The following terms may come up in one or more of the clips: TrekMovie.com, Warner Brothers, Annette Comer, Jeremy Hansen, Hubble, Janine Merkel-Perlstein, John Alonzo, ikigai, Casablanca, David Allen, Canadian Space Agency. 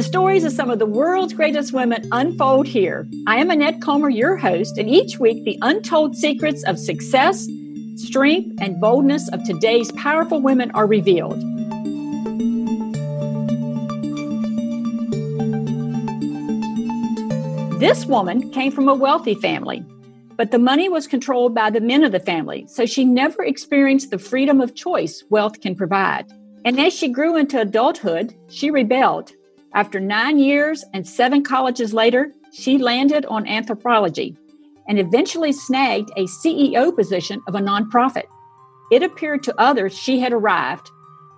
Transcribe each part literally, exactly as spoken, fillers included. The stories of some of the world's greatest women unfold here. I am Annette Comer, your host, and each week the untold secrets of success, strength, and boldness of today's powerful women are revealed. This woman came from a wealthy family, but the money was controlled by the men of the family, so she never experienced the freedom of choice wealth can provide. And as she grew into adulthood, she rebelled. After nine years and seven colleges later, she landed on anthropology and eventually snagged a C E O position of a nonprofit. It appeared to others she had arrived,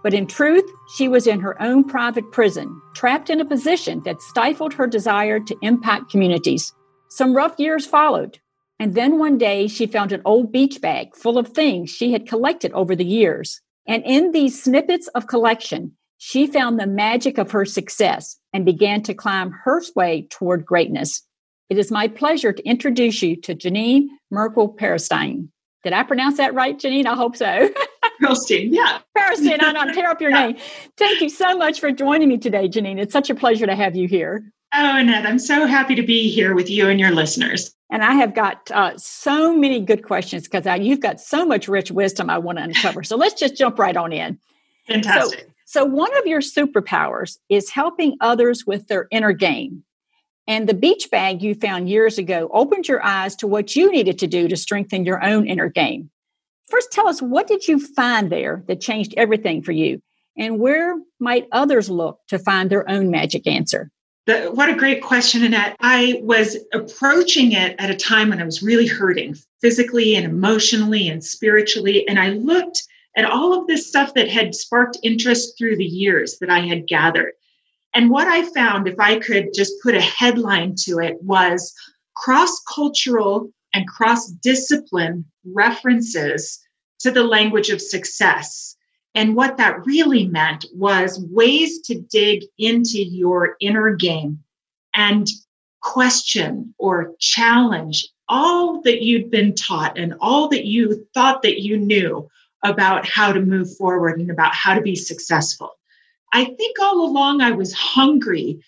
but in truth, she was in her own private prison, trapped in a position that stifled her desire to impact communities. Some rough years followed, and then one day she found an old beach bag full of things she had collected over the years. And in these snippets of collection, she found the magic of her success and began to climb her way toward greatness. It is my pleasure to introduce you to Janine Merkel-Perlstein. Did I pronounce that right, Janine? I hope so. Perlstein, yeah. Perlstein, I don't tear up your yeah. name. Thank you so much for joining me today, Janine. It's such a pleasure to have you here. Oh, Annette, I'm so happy to be here with you and your listeners. And I have got uh, so many good questions because you've got so much rich wisdom I want to uncover. So let's just jump right on in. Fantastic. So, So one of your superpowers is helping others with their inner game. And the beach bag you found years ago opened your eyes to what you needed to do to strengthen your own inner game. First, tell us, what did you find there that changed everything for you? And where might others look to find their own magic answer? The, what a great question, Annette. I was approaching it at a time when I was really hurting physically and emotionally and spiritually. And I looked and all of this stuff that had sparked interest through the years that I had gathered. And what I found, if I could just put a headline to it, was cross-cultural and cross-discipline references to the language of success. And what that really meant was ways to dig into your inner game and question or challenge all that you'd been taught and all that you thought that you knew about how to move forward and about how to be successful. I think all along I was hungry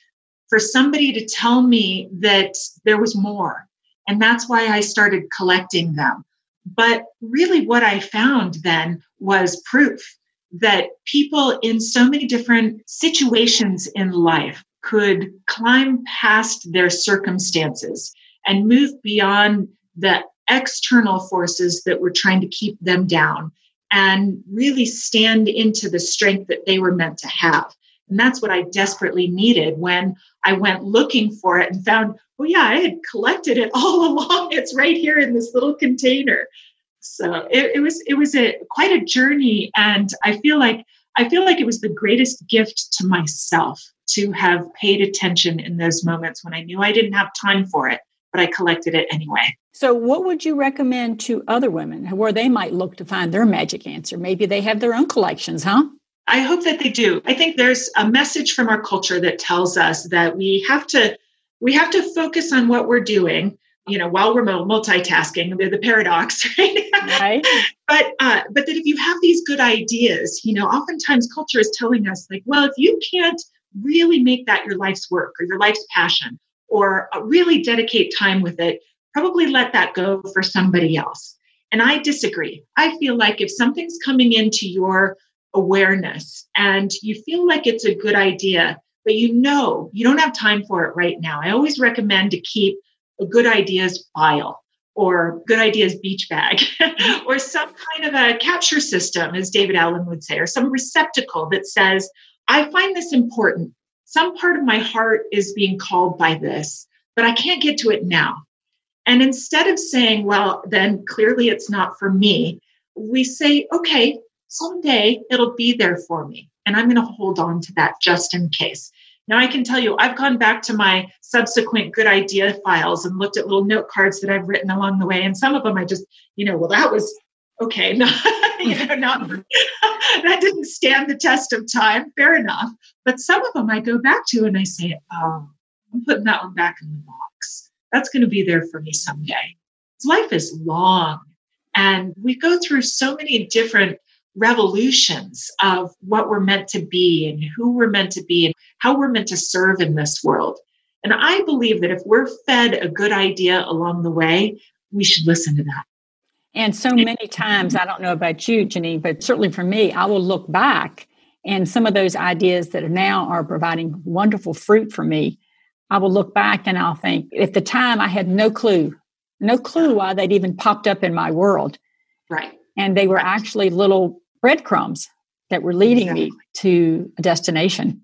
for somebody to tell me that there was more. And that's why I started collecting them. But really what I found then was proof that people in so many different situations in life could climb past their circumstances and move beyond the external forces that were trying to keep them down, and really stand into the strength that they were meant to have. And that's what I desperately needed when I went looking for it and found, oh yeah, I had collected it all along. It's right here in this little container. So it, it was it was a quite a journey. And I feel like I feel like it was the greatest gift to myself to have paid attention in those moments when I knew I didn't have time for it, but I collected it anyway. So what would you recommend to other women where they might look to find their magic answer? Maybe they have their own collections, huh? I hope that they do. I think there's a message from our culture that tells us that we have to we have to focus on what we're doing, you know, while we're multitasking, the paradox, right? Right. But, uh, but that if you have these good ideas, you know, oftentimes culture is telling us like, well, if you can't really make that your life's work or your life's passion, or really dedicate time with it, probably let that go for somebody else. And I disagree. I feel like if something's coming into your awareness and you feel like it's a good idea, but you know you don't have time for it right now, I always recommend to keep a good ideas file or good ideas beach bag or some kind of a capture system, as David Allen would say, or some receptacle that says, I find this important. Some part of my heart is being called by this, but I can't get to it now. And instead of saying, well, then clearly it's not for me, we say, okay, someday it'll be there for me. And I'm going to hold on to that just in case. Now I can tell you, I've gone back to my subsequent good idea files and looked at little note cards that I've written along the way. And some of them I just, you know, well, that was okay. No, you know, not that didn't stand the test of time. Fair enough. But some of them I go back to and I say, oh, I'm putting that one back in the box. That's going to be there for me someday. Life is long. And we go through so many different revolutions of what we're meant to be and who we're meant to be and how we're meant to serve in this world. And I believe that if we're fed a good idea along the way, we should listen to that. And so many times, I don't know about you, Janine, but certainly for me, I will look back and some of those ideas that now are providing wonderful fruit for me, I will look back and I'll think, at the time I had no clue, no clue why they'd even popped up in my world. Right. And they were right. actually little breadcrumbs that were leading exactly. me to a destination.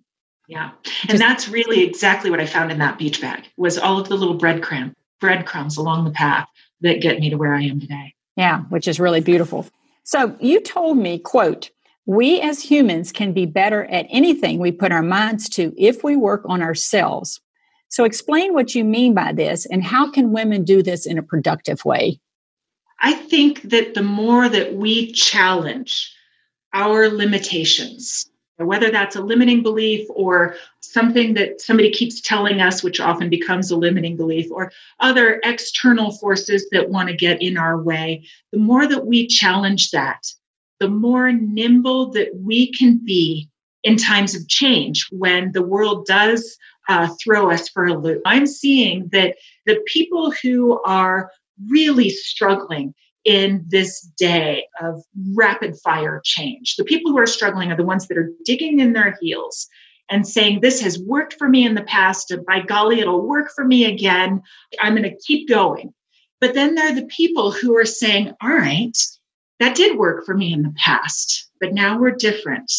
Yeah. And Just, that's really exactly what I found in that beach bag was all of the little breadcrumb breadcrumbs along the path that get me to where I am today. Yeah, which is really beautiful. So you told me, quote, "We as humans can be better at anything we put our minds to if we work on ourselves." So explain what you mean by this and how can women do this in a productive way? I think that the more that we challenge our limitations, whether that's a limiting belief or something that somebody keeps telling us, which often becomes a limiting belief, or other external forces that want to get in our way, the more that we challenge that, the more nimble that we can be in times of change when the world does uh, throw us for a loop. I'm seeing that the people who are really struggling in this day of rapid fire change, the people who are struggling are the ones that are digging in their heels and saying, this has worked for me in the past, and by golly, it'll work for me again. I'm going to keep going. But then there are the people who are saying, all right, that did work for me in the past, but now we're different.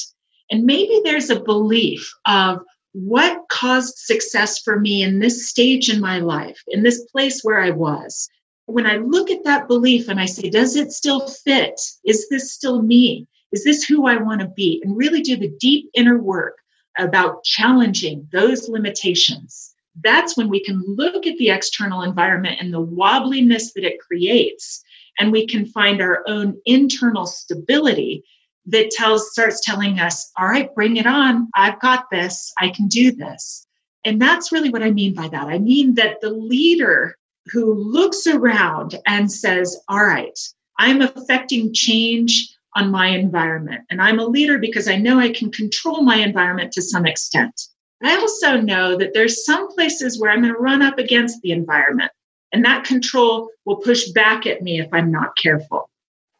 And maybe there's a belief of what caused success for me in this stage in my life, in this place where I was. When I look at that belief and I say, does it still fit? Is this still me? Is this who I want to be? And really do the deep inner work about challenging those limitations. That's when we can look at the external environment and the wobbliness that it creates. And we can find our own internal stability that tells, starts telling us, all right, bring it on. I've got this. I can do this. And that's really what I mean by that. I mean that the leader who looks around and says, all right, I'm affecting change on my environment. And I'm a leader because I know I can control my environment to some extent. I also know that there's some places where I'm going to run up against the environment. And that control will push back at me if I'm not careful.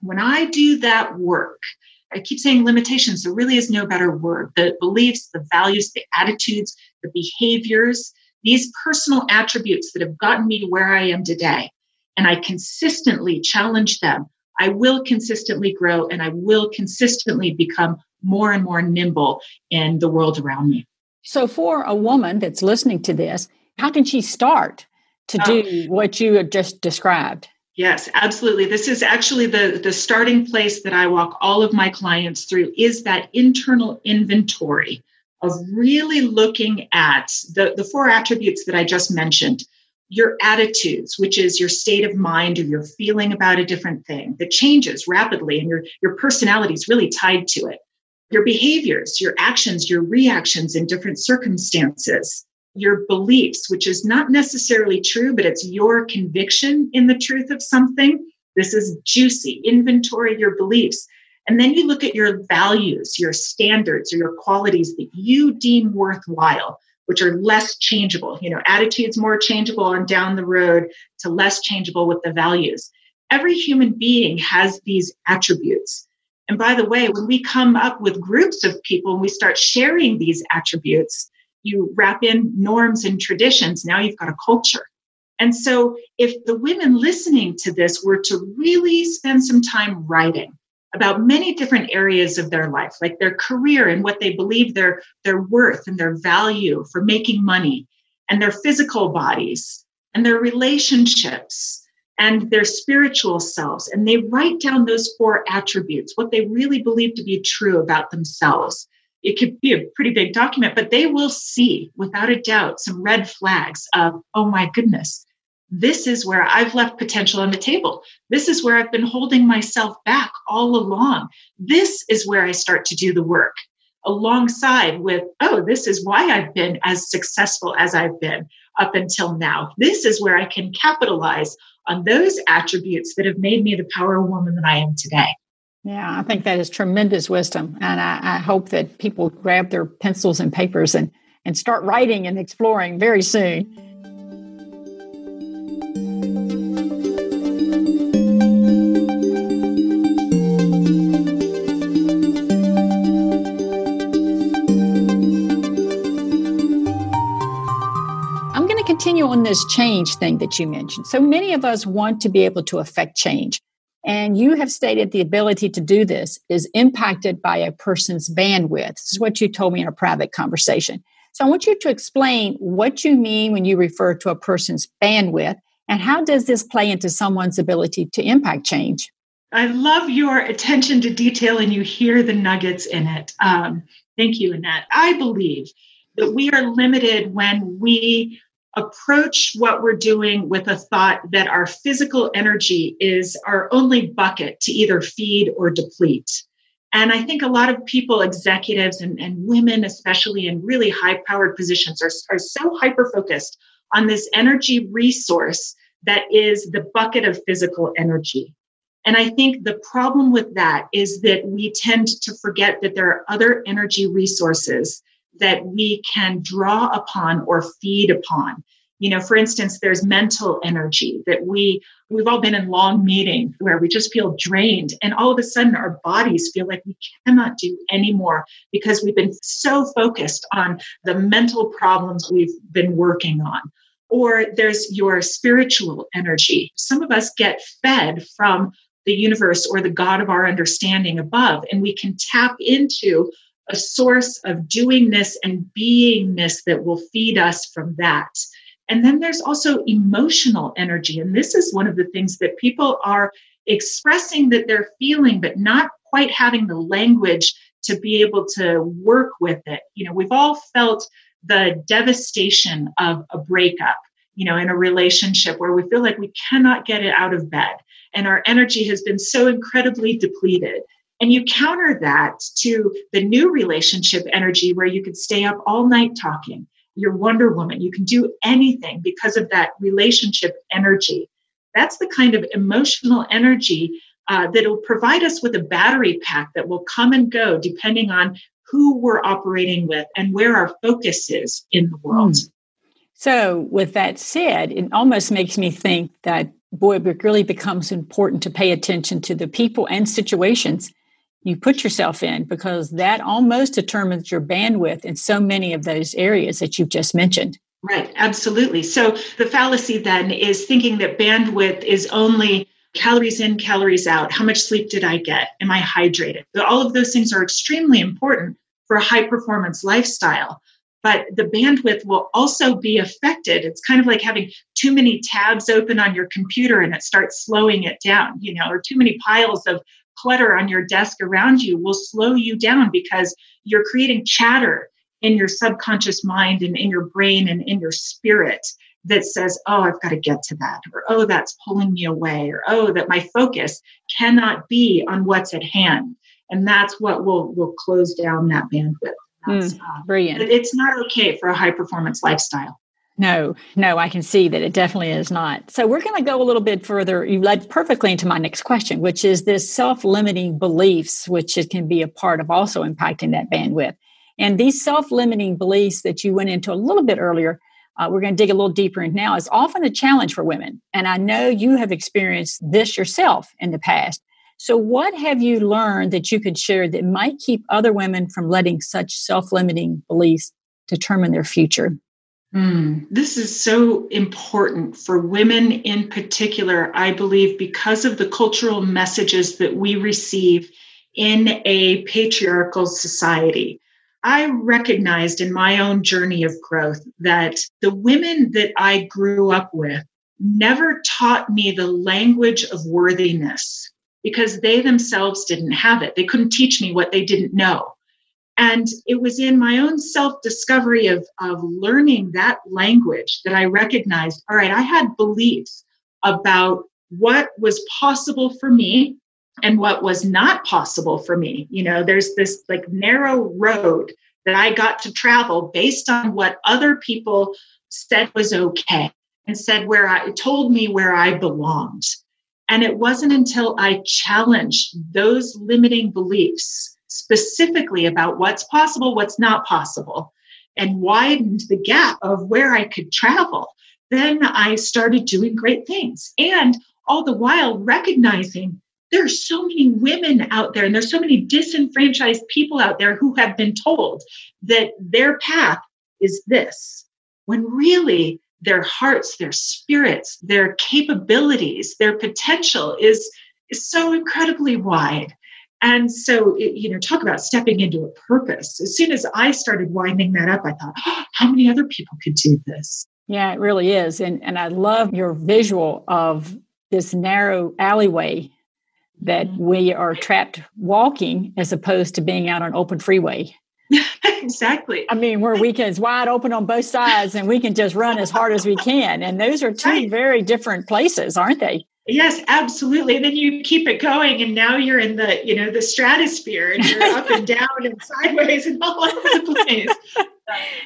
When I do that work, I keep saying limitations, there really is no better word. The beliefs, the values, the attitudes, the behaviors, these personal attributes that have gotten me to where I am today, and I consistently challenge them, I will consistently grow and I will consistently become more and more nimble in the world around me. So for a woman that's listening to this, how can she start to do oh, what you had just described? Yes, absolutely. This is actually the, the starting place that I walk all of my clients through is that internal inventory of really looking at the, the four attributes that I just mentioned, your attitudes, which is your state of mind or your feeling about a different thing that changes rapidly and your, your personality is really tied to it, your behaviors, your actions, your reactions in different circumstances, your beliefs, which is not necessarily true, but it's your conviction in the truth of something. This is juicy. Inventory your beliefs. And then you look at your values, your standards, or your qualities that you deem worthwhile, which are less changeable. You know, attitudes more changeable and down the road to less changeable with the values. Every human being has these attributes. And by the way, when we come up with groups of people and we start sharing these attributes, you wrap in norms and traditions. Now you've got a culture. And so if the women listening to this were to really spend some time writing about many different areas of their life, like their career and what they believe their, their worth and their value for making money and their physical bodies and their relationships and their spiritual selves. And they write down those four attributes, what they really believe to be true about themselves. It could be a pretty big document, but they will see without a doubt some red flags of, oh my goodness, this is where I've left potential on the table. This is where I've been holding myself back all along. This is where I start to do the work alongside with, oh, this is why I've been as successful as I've been up until now. This is where I can capitalize on those attributes that have made me the power woman that I am today. Yeah, I think that is tremendous wisdom. And I, I hope that people grab their pencils and papers and, and start writing and exploring very soon. Continue on this change thing that you mentioned. So many of us want to be able to affect change. And you have stated the ability to do this is impacted by a person's bandwidth. This is what you told me in a private conversation. So I want you to explain what you mean when you refer to a person's bandwidth, and how does this play into someone's ability to impact change? I love your attention to detail, and you hear the nuggets in it. Um, thank you, Annette. I believe that we are limited when we approach what we're doing with a thought that our physical energy is our only bucket to either feed or deplete. And I think a lot of people, executives and, and women, especially in really high-powered positions, are, are so hyper-focused on this energy resource that is the bucket of physical energy. And I think the problem with that is that we tend to forget that there are other energy resources that we can draw upon or feed upon. You know, for instance, there's mental energy that we, we've all been in long meetings where we just feel drained. And all of a sudden our bodies feel like we cannot do anymore because we've been so focused on the mental problems we've been working on. Or there's your spiritual energy. Some of us get fed from the universe or the God of our understanding above, and we can tap into a source of doingness and beingness that will feed us from that. And then there's also emotional energy. And this is one of the things that people are expressing that they're feeling, but not quite having the language to be able to work with it. You know, we've all felt the devastation of a breakup, you know, in a relationship where we feel like we cannot get it out of bed. And our energy has been so incredibly depleted. And you counter that to the new relationship energy where you could stay up all night talking. You're Wonder Woman. You can do anything because of that relationship energy. That's the kind of emotional energy uh, that will provide us with a battery pack that will come and go depending on who we're operating with and where our focus is in the world. Mm. So with that said, it almost makes me think that, boy, it really becomes important to pay attention to the people and situations you put yourself in, because that almost determines your bandwidth in so many of those areas that you've just mentioned. Right, absolutely. So the fallacy then is thinking that bandwidth is only calories in, calories out. How much sleep did I get? Am I hydrated? All of those things are extremely important for a high-performance lifestyle, but the bandwidth will also be affected. It's kind of like having too many tabs open on your computer and it starts slowing it down, you know, or too many piles of clutter on your desk around you will slow you down because you're creating chatter in your subconscious mind and in your brain and in your spirit that says, oh, I've got to get to that, or, oh, that's pulling me away, or, oh, that my focus cannot be on what's at hand. And that's what will, will close down that bandwidth. That's, mm, brilliant. Uh, it's not okay for a high performance lifestyle. No, no, I can see that it definitely is not. So we're going to go a little bit further. You led perfectly into my next question, which is this self-limiting beliefs, which it can be a part of also impacting that bandwidth. And these self-limiting beliefs that you went into a little bit earlier, uh, we're going to dig a little deeper in now, is often a challenge for women. And I know you have experienced this yourself in the past. So what have you learned that you could share that might keep other women from letting such self-limiting beliefs determine their future? Mm, this is so important for women in particular, I believe, because of the cultural messages that we receive in a patriarchal society. I recognized in my own journey of growth that the women that I grew up with never taught me the language of worthiness because they themselves didn't have it. They couldn't teach me what they didn't know. And it was in my own self-discovery of, of learning that language that I recognized, all right, I had beliefs about what was possible for me and what was not possible for me. You know, there's this like narrow road that I got to travel based on what other people said was okay and said where I told me where I belonged. And it wasn't until I challenged those limiting beliefs specifically about what's possible, what's not possible, and widened the gap of where I could travel, then I started doing great things. And all the while recognizing there are so many women out there and there's so many disenfranchised people out there who have been told that their path is this, when really their hearts, their spirits, their capabilities, their potential is, is so incredibly wide. And so, it, you know, talk about stepping into a purpose. As soon as I started winding that up, I thought, oh, how many other people could do this? Yeah, it really is. And, and I love your visual of this narrow alleyway that we are trapped walking as opposed to being out on open freeway. Exactly. I mean, where we can, it's wide open on both sides and we can just run as hard as we can. And those are two right. very different places, aren't they? Yes, absolutely. And then you keep it going and now you're in the, you know, the stratosphere and you're up and down and sideways and all over the place.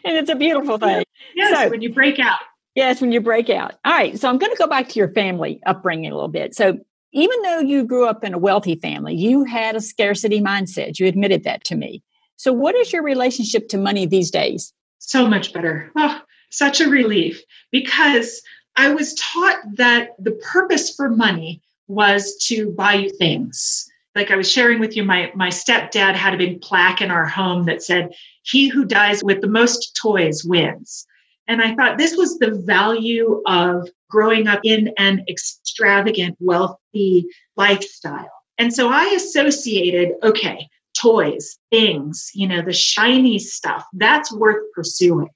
And it's a beautiful thing. Yes, so, when you break out. Yes, when you break out. All right. So I'm going to go back to your family upbringing a little bit. So even though you grew up in a wealthy family, you had a scarcity mindset. You admitted that to me. So what is your relationship to money these days? So much better. Oh, such a relief, because I was taught that the purpose for money was to buy you things. Like I was sharing with you, my, my stepdad had a big plaque in our home that said, "He who dies with the most toys wins." And I thought this was the value of growing up in an extravagant, wealthy lifestyle. And so I associated, okay, toys, things, you know, the shiny stuff, that's worth pursuing.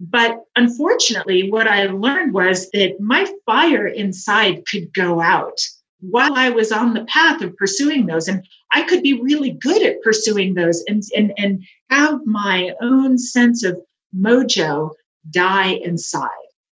But unfortunately, what I learned was that my fire inside could go out while I was on the path of pursuing those. And I could be really good at pursuing those and, and, and have my own sense of mojo die inside.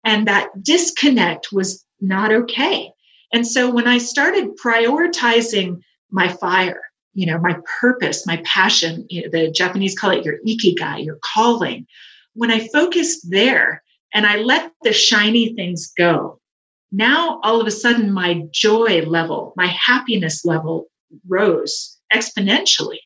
And that disconnect was not okay. And so when I started prioritizing my fire, you know, my purpose, my passion, you know, the Japanese call it your ikigai, your calling. When I focused there and I let the shiny things go, now all of a sudden my joy level, my happiness level rose exponentially.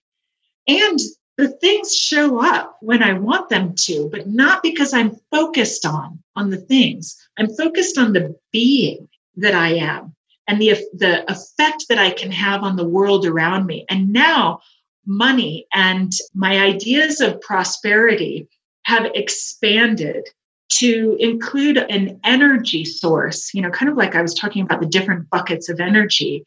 And the things show up when I want them to, but not because I'm focused on, on the things. I'm focused on the being that I am and the, the effect that I can have on the world around me. And now money and my ideas of prosperity have expanded to include an energy source, you know, kind of like I was talking about the different buckets of energy.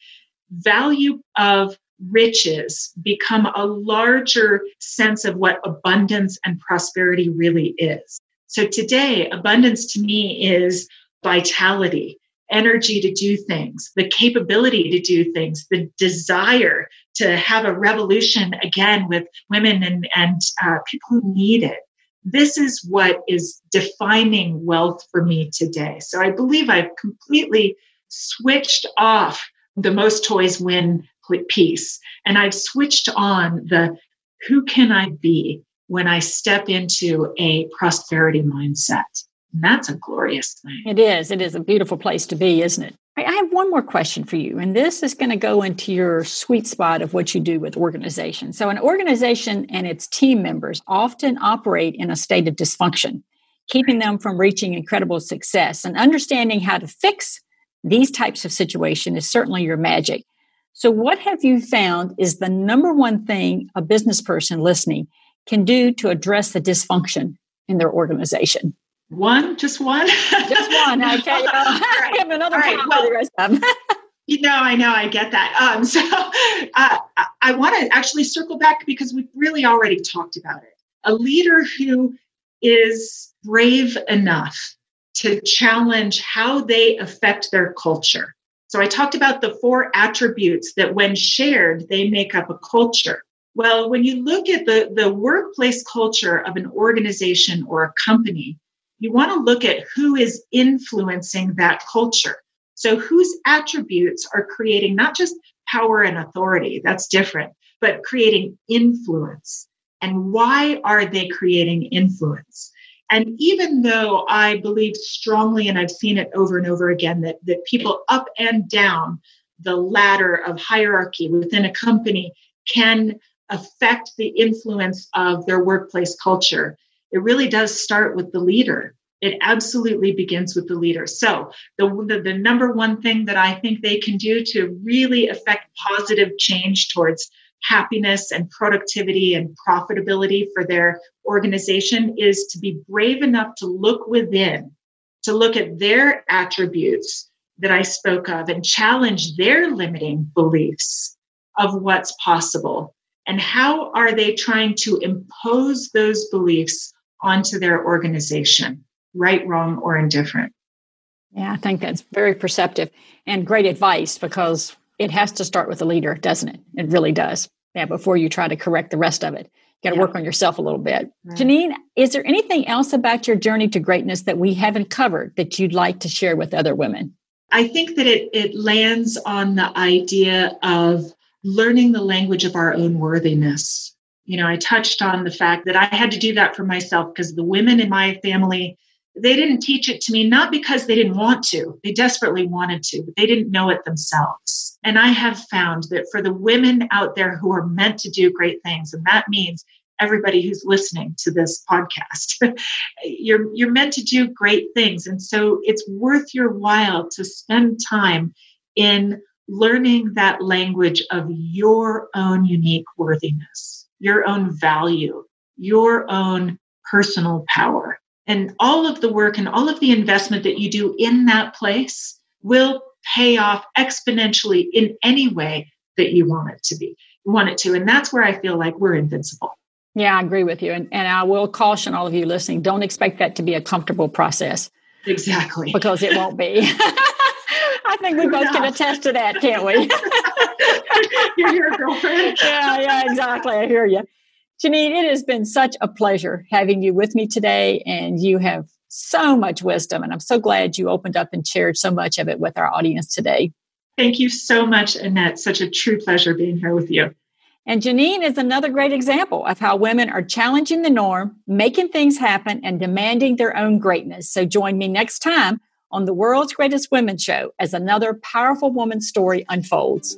Value of riches become a larger sense of what abundance and prosperity really is. So today, abundance to me is vitality, energy to do things, the capability to do things, the desire to have a revolution again with women and, and uh, people who need it. This is what is defining wealth for me today. So I believe I've completely switched off the most toys win piece. And I've switched on the who can I be when I step into a prosperity mindset. And that's a glorious thing. It is. It is a beautiful place to be, isn't it? I have one more question for you, and this is going to go into your sweet spot of what you do with organizations. So an organization and its team members often operate in a state of dysfunction, keeping them from reaching incredible success, and understanding how to fix these types of situations is certainly your magic. So what have you found is the number one thing a business person listening can do to address the dysfunction in their organization? One? Just one? Just one. Okay. Well, right. I have another right. one. Well, the rest of them. You know, I know. I get that. Um, so uh, I want to actually circle back because we've really already talked about it. A leader who is brave enough to challenge how they affect their culture. So I talked about the four attributes that when shared, they make up a culture. Well, when you look at the, the workplace culture of an organization or a company, you want to look at who is influencing that culture. So whose attributes are creating not just power and authority, that's different, but creating influence. And why are they creating influence? And even though I believe strongly, and I've seen it over and over again, that, that people up and down the ladder of hierarchy within a company can affect the influence of their workplace culture. It really does start with the leader. It absolutely begins with the leader. So the, the, the number one thing that I think they can do to really affect positive change towards happiness and productivity and profitability for their organization is to be brave enough to look within, to look at their attributes that I spoke of and challenge their limiting beliefs of what's possible. And how are they trying to impose those beliefs onto their organization, right, wrong, or indifferent? Yeah, I think that's very perceptive and great advice, because it has to start with the leader, doesn't it? It really does. Yeah, before you try to correct the rest of it. You got to yeah. work on yourself a little bit. Right. Janine, is there anything else about your journey to greatness that we haven't covered that you'd like to share with other women? I think that it it lands on the idea of learning the language of our own worthiness. You know, I touched on the fact that I had to do that for myself because the women in my family, they didn't teach it to me, not because they didn't want to. They desperately wanted to, but they didn't know it themselves. And I have found that for the women out there who are meant to do great things, and that means everybody who's listening to this podcast, you're, you're meant to do great things. And so it's worth your while to spend time in learning that language of your own unique worthiness, your own value, your own personal power. And all of the work and all of the investment that you do in that place will pay off exponentially in any way that you want it to be, want it to. And that's where I feel like we're invincible. Yeah, I agree with you. And, and I will caution all of you listening, don't expect that to be a comfortable process. Exactly. Because it won't be. I think we both can attest to that, can't we? You're your girlfriend. yeah, yeah, exactly. I hear you. Janine, it has been such a pleasure having you with me today, and you have so much wisdom, and I'm so glad you opened up and shared so much of it with our audience today. Thank you so much, Annette. Such a true pleasure being here with you. And Janine is another great example of how women are challenging the norm, making things happen, and demanding their own greatness. So join me next time on the World's Greatest Women Show as another powerful woman's story unfolds.